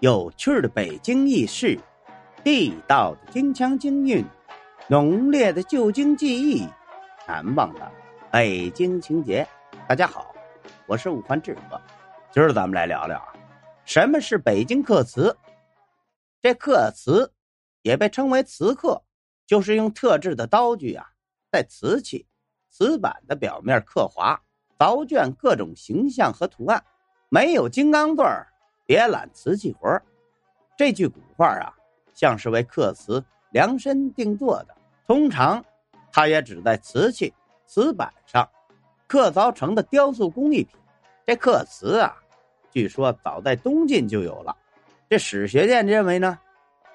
有趣的北京轶事，地道的京腔京韵，浓烈的旧京记忆，难忘的北京情节。大家好，我是五环志哥，今儿咱们来聊聊什么是北京刻词。这刻词也被称为词刻，就是用特制的刀具在瓷器、瓷板的表面刻划、凿卷各种形象和图案。没有金刚钻儿，别揽瓷器活。这句古话像是为刻词量身定做的，通常它也只在瓷器、瓷板上刻凿成的雕塑工艺品。这刻词据说早在东晋就有了，这史学界认为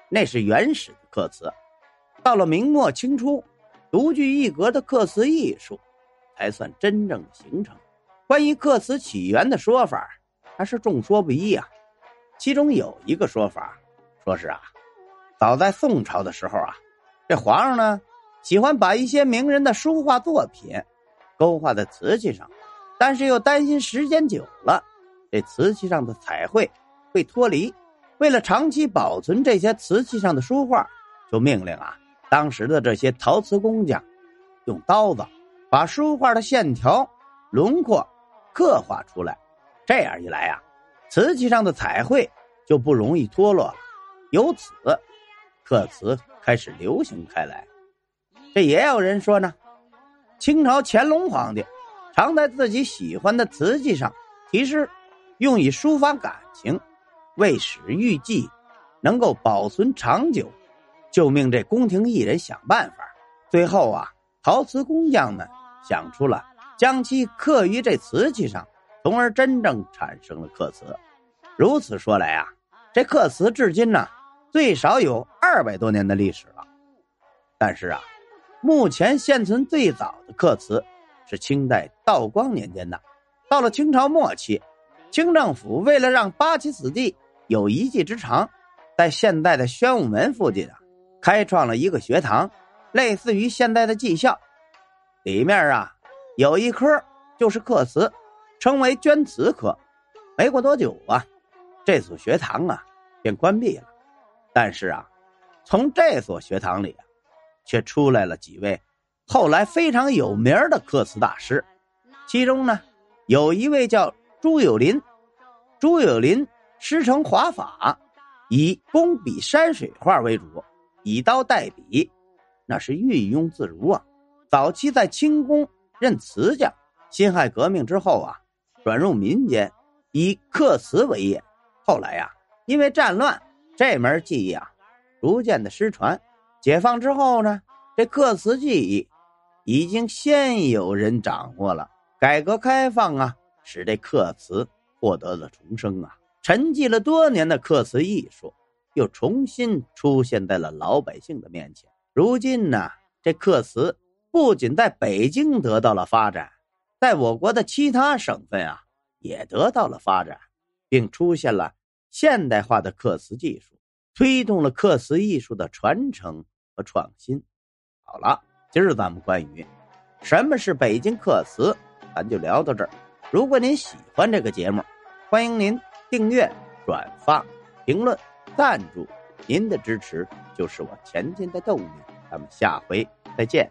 那是原始的刻词。到了明末清初，独具一格的刻词艺术才算真正的形成。关于刻词起源的说法还是众说不一其中有一个说法说是早在宋朝的时候这皇上喜欢把一些名人的书画作品勾画在瓷器上，但是又担心时间久了这瓷器上的彩绘会脱离，为了长期保存这些瓷器上的书画，就命令当时的这些陶瓷工匠用刀子把书画的线条、轮廓刻画出来。这样一来瓷器上的彩绘就不容易脱落了，由此刻词开始流行开来。这也有人说清朝乾隆皇帝常在自己喜欢的瓷器上题诗，用以抒发感情，为使玉器能够保存长久，就命这宫廷艺人想办法。最后陶瓷工匠们想出了将其刻于这瓷器上，从而真正产生了刻词。如此说来这刻词至今最少有200多年的历史了。但是目前现存最早的刻词是清代道光年间的。到了清朝末期，清政府为了让八旗子弟有一技之长，在现在的宣武门附近开创了一个学堂，类似于现在的技校，里面有一科就是刻词，称为镌瓷科。没过多久这所学堂便关闭了。但是从这所学堂里却出来了几位后来非常有名的刻词大师。其中有一位叫朱友麟。朱友麟师承华法，以工笔山水画为主，以刀代笔，那是运用自如早期在清宫任词匠，辛亥革命之后转入民间，以刻词为业。后来因为战乱，这门技艺逐渐的失传。解放之后这刻词技艺已经鲜有人掌握了。改革开放使这刻词获得了重生沉寂了多年的刻词艺术又重新出现在了老百姓的面前。如今这刻词不仅在北京得到了发展，在我国的其他省份也得到了发展，并出现了现代化的刻词技术，推动了刻词艺术的传承和创新。好了，今儿咱们关于什么是北京刻词，咱就聊到这儿。如果您喜欢这个节目，欢迎您订阅、转发、评论、赞助，您的支持就是我前进的动力。咱们下回再见。